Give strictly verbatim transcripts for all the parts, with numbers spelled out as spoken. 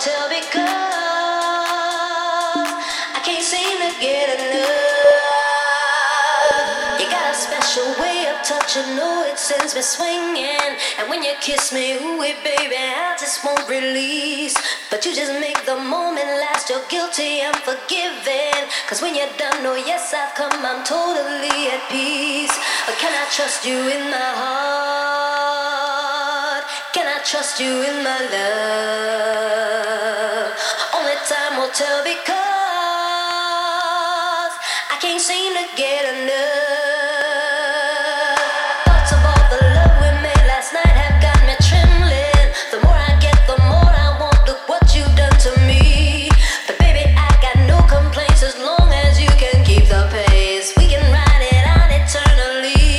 tell me, cause I can't seem to get enough. You got a special way of touching, oh, it sends me swinging. And when you kiss me, ooh, it, baby, I just won't release. But you just make the moment last, you're guilty and forgiving. Cause when you're done, oh, yes, I've come, I'm totally at peace. But can I trust you in my heart? Can I trust you in my love? Only time will tell, because I can't seem to get enough. Thoughts of all the love we made last night have got me trembling. The more I get, the more I want. Look what you've done to me. But baby, I got no complaints as long as you can keep the pace. We can ride it out eternally.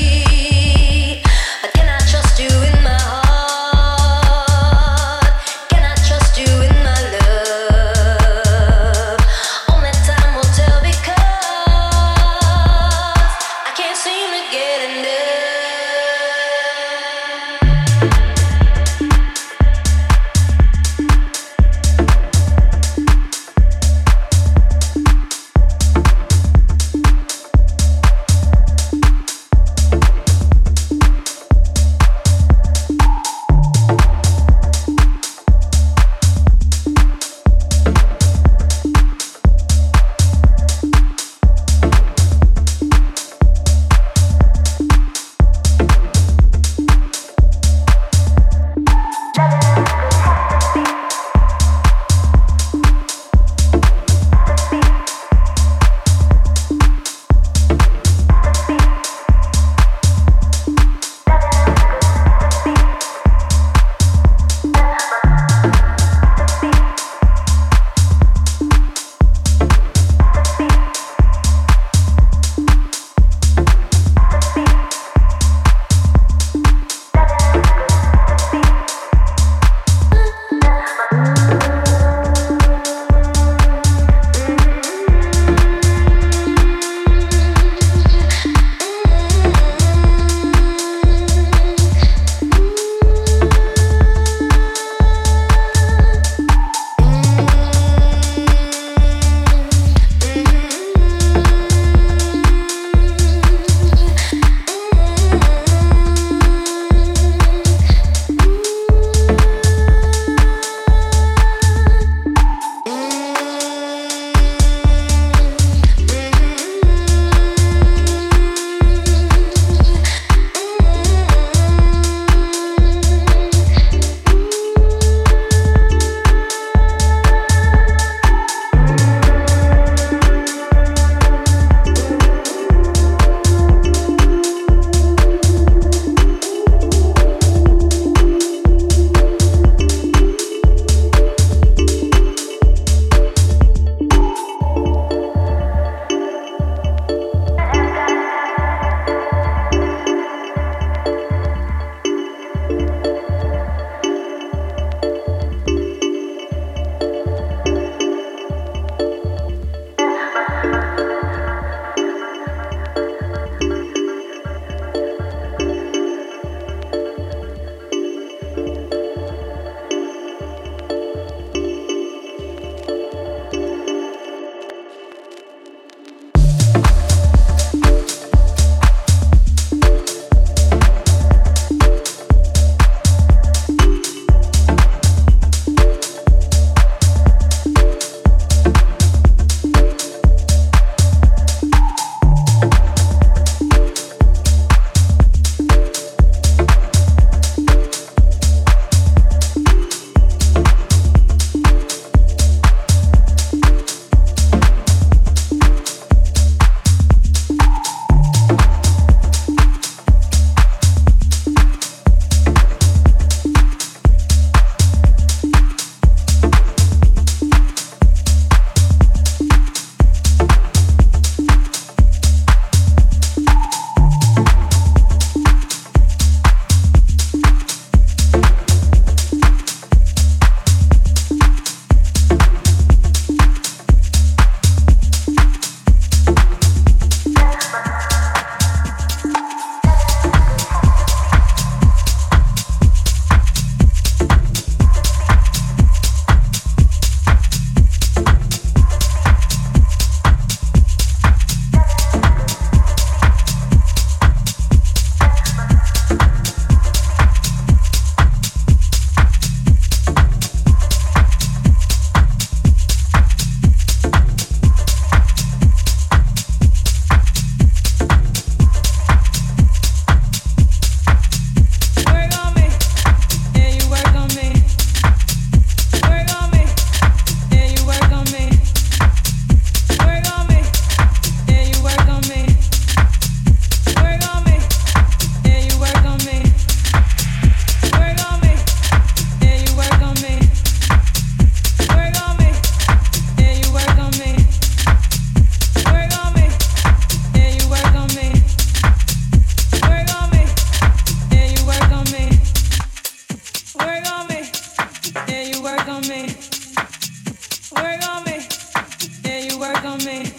on me,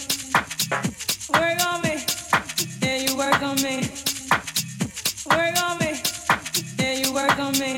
work on me, yeah you work on me, work on me, yeah you work on me.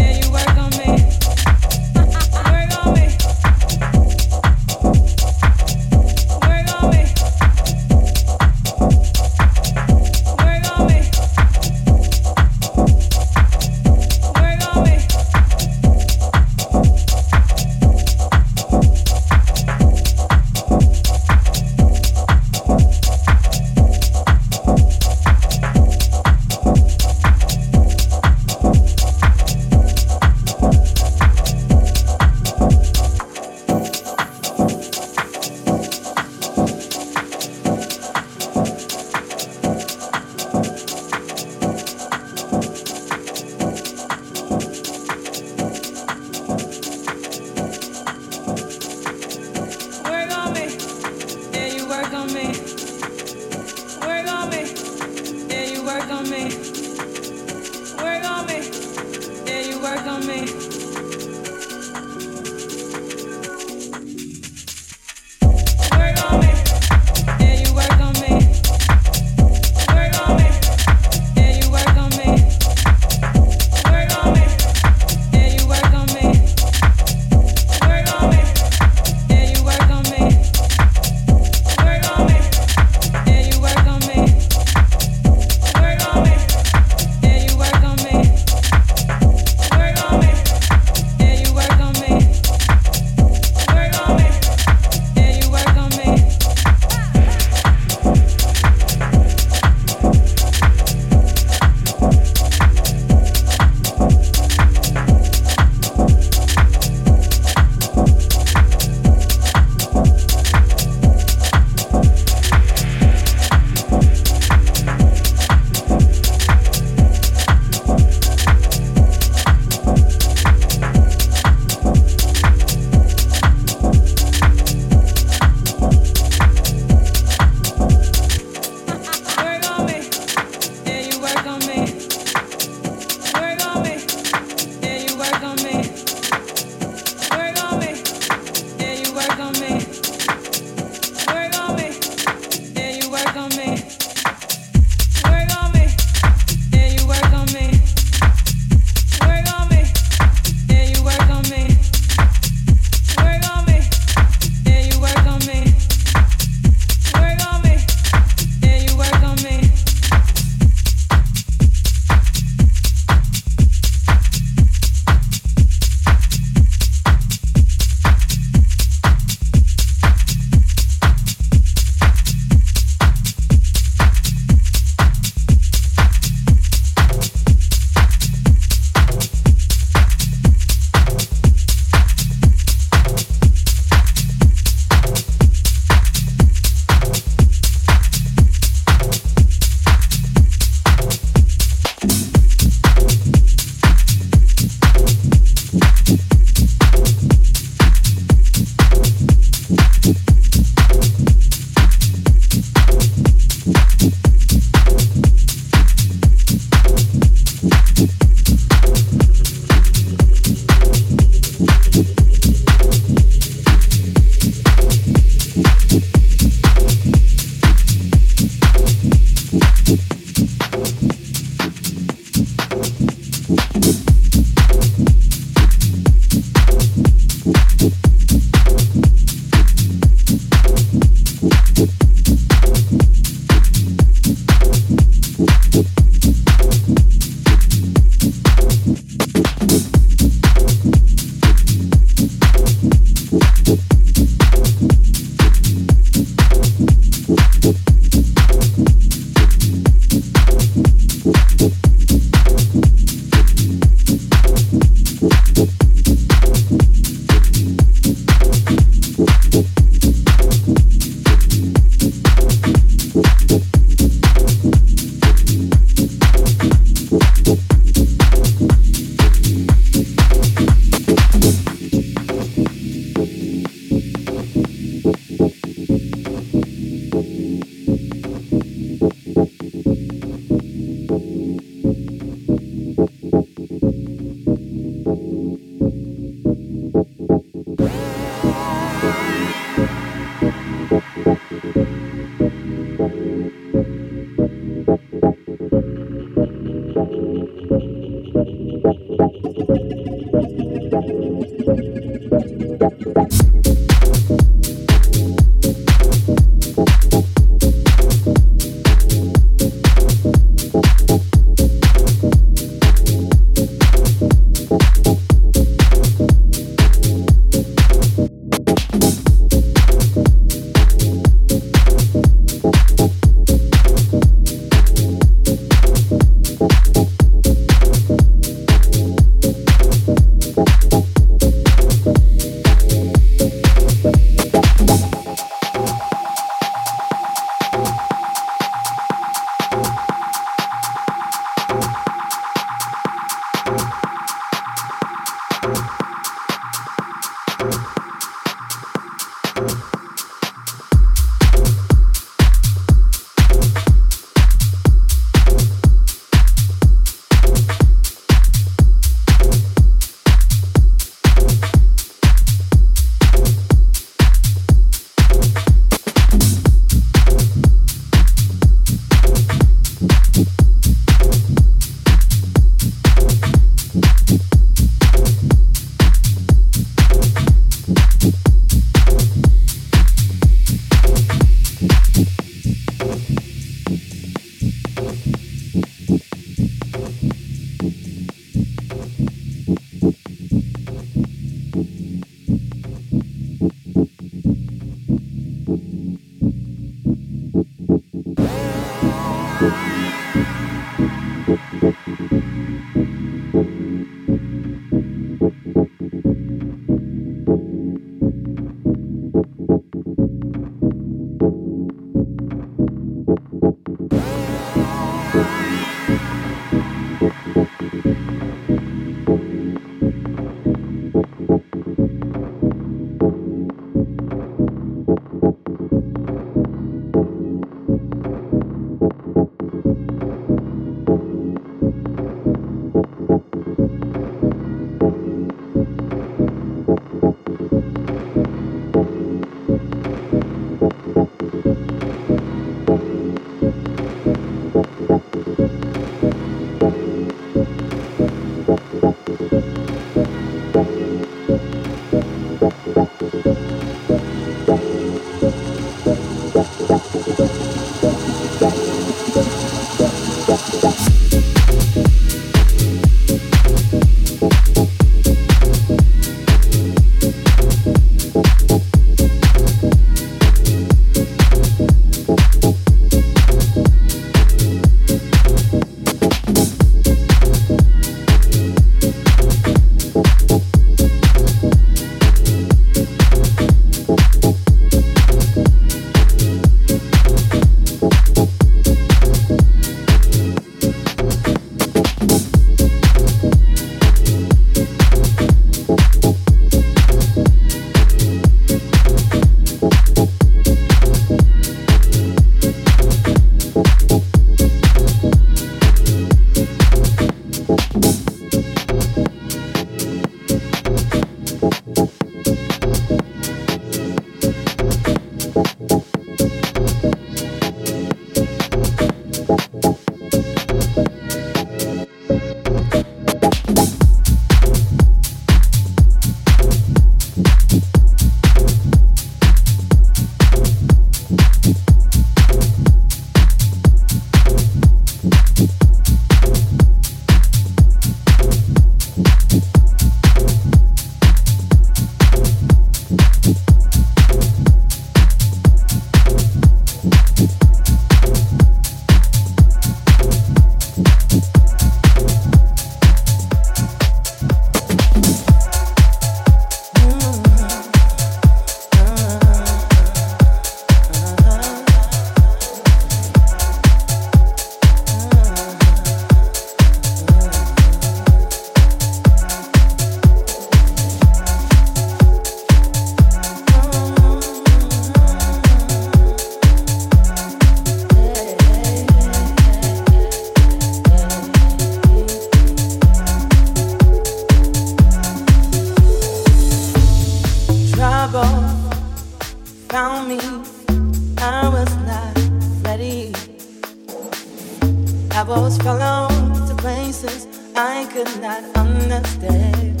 I could not understand.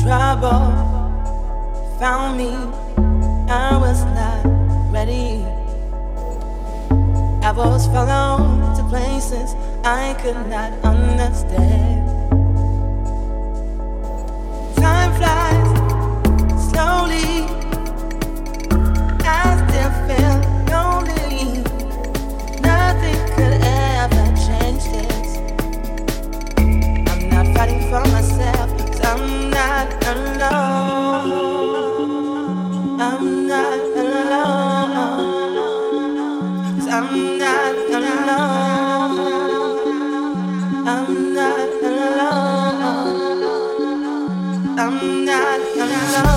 Trouble found me. I was not ready. I was followed to places I could not understand. Time flies slowly. I still feel lonely. Nothing could ever change this. I'm not fighting for myself, 'cause I'm not alone. I'm not alone. 'Cause I'm not alone. I'm not alone. I'm not alone.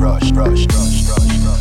brush, brush, brush, brush, brush.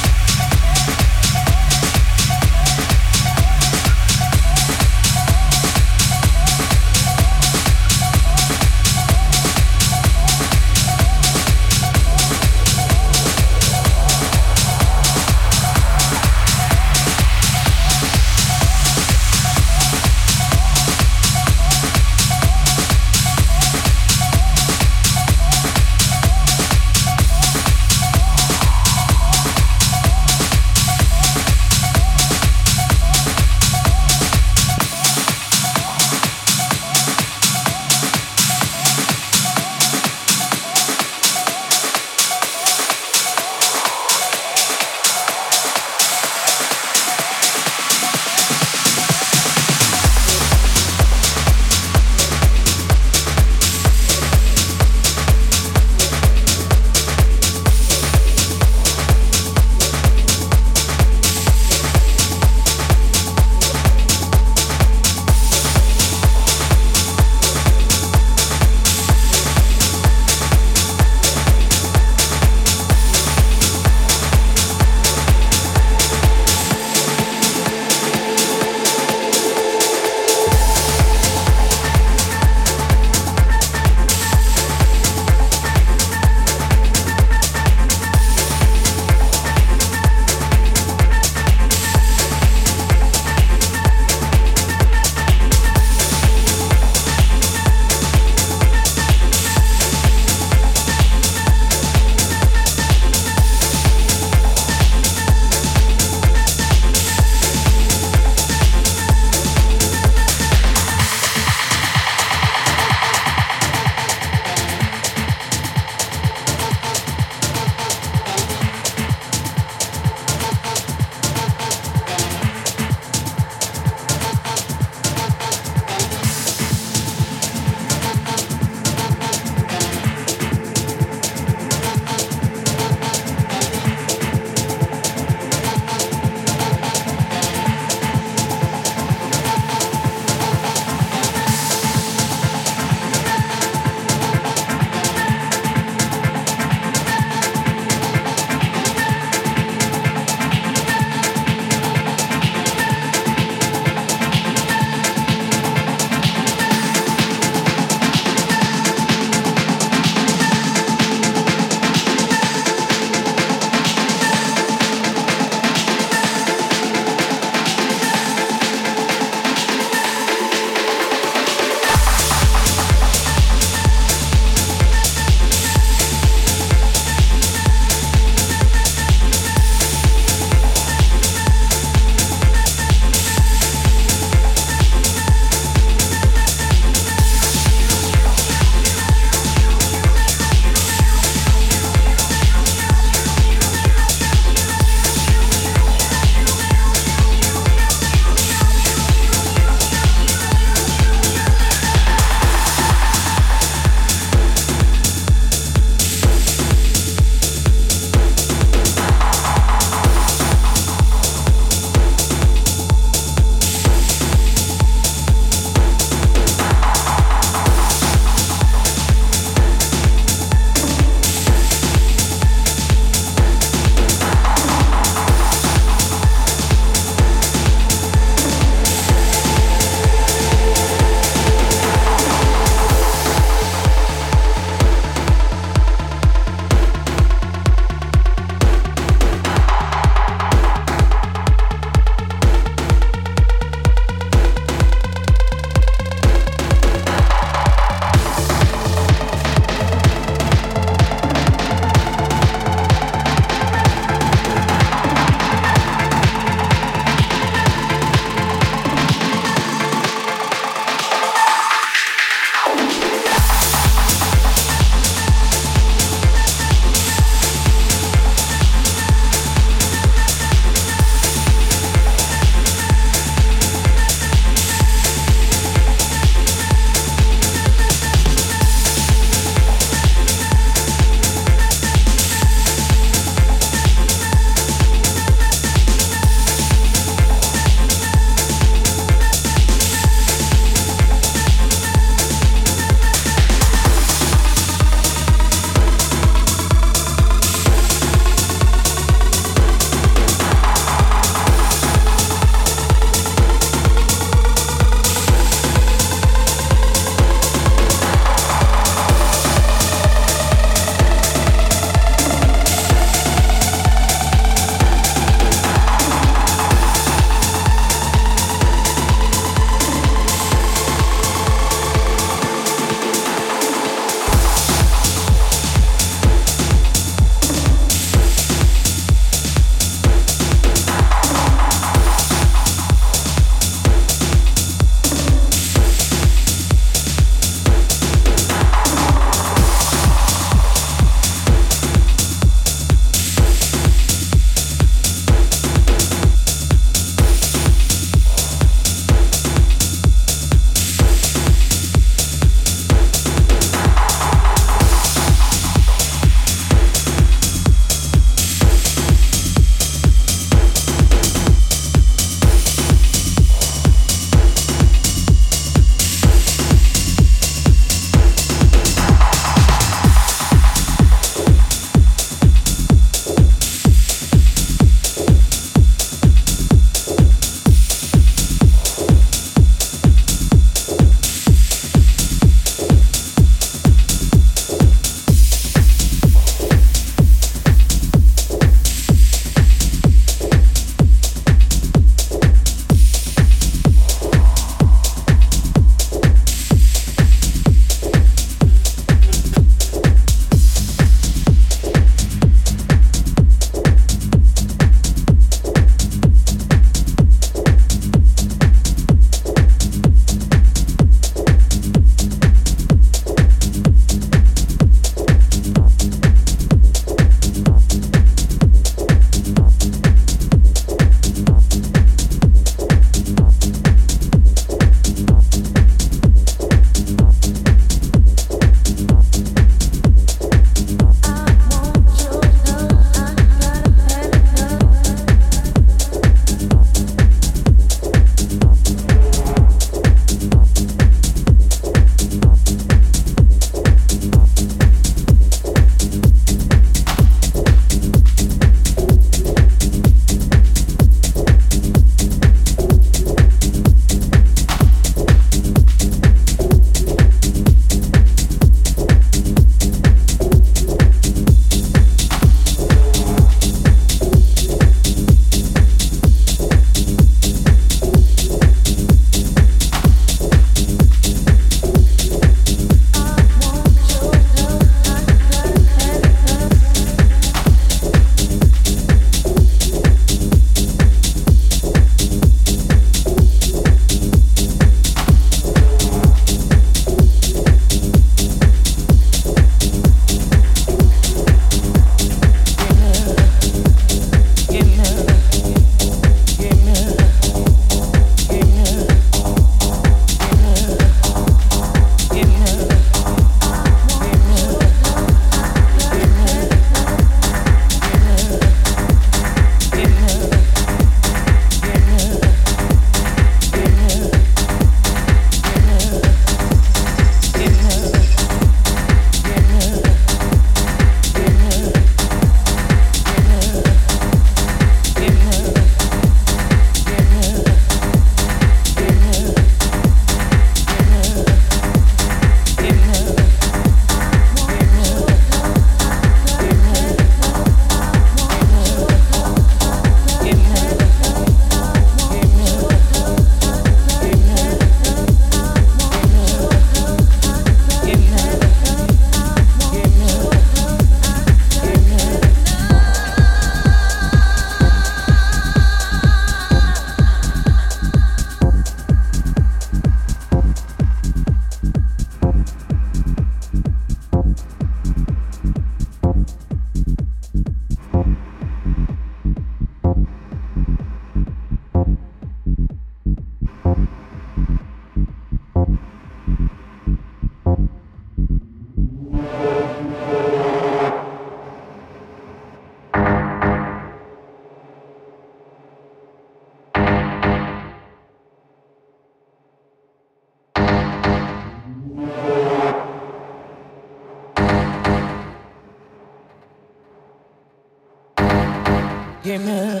Give me,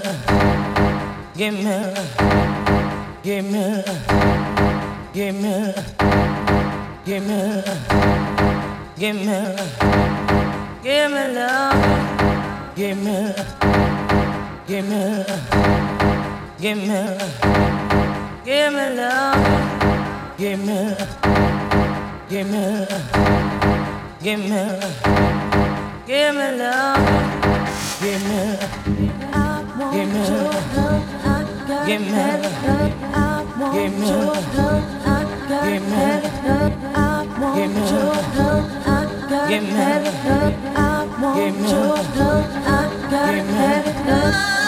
give me, give me, give me, give me, give me, give me love. Give me, give me, give me, give me love. Give me, give me, give me, give me love. Give me. Give me, give me, give me, give me, give me, give me, give me, give me, give me.